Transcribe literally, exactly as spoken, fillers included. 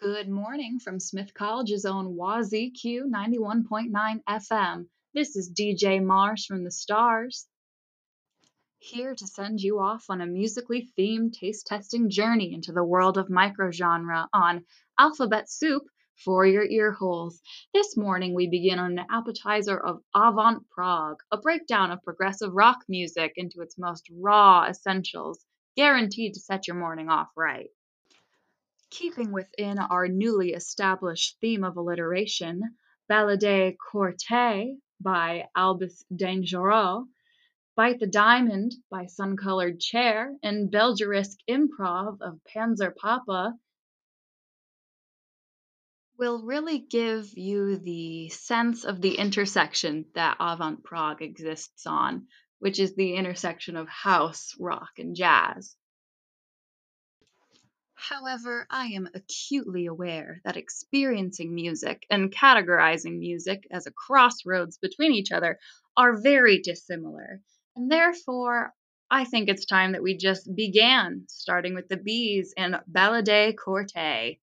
Good morning from Smith College's own Wazzy Q ninety-one point nine F M. This is D J Mars from the Stars, here to send you off on a musically themed taste testing journey into the world of microgenre on Alphabet Soup for your ear holes. This morning we begin on an appetizer of Avant-Prog, a breakdown of progressive rock music into its most raw essentials, guaranteed to set your morning off right. Keeping within our newly established theme of alliteration, Ballade Corte by Albus Dangerot, Bite the Diamond by Sun-Colored Chair, and Belgeresque Improv of Panzer Papa will really give you the sense of the intersection that Avant-Prog exists on, which is the intersection of house, rock, and jazz. However, I am acutely aware that experiencing music and categorizing music as a crossroads between each other are very dissimilar, and therefore I think it's time that we just began, starting with the B's and Ballade Corte.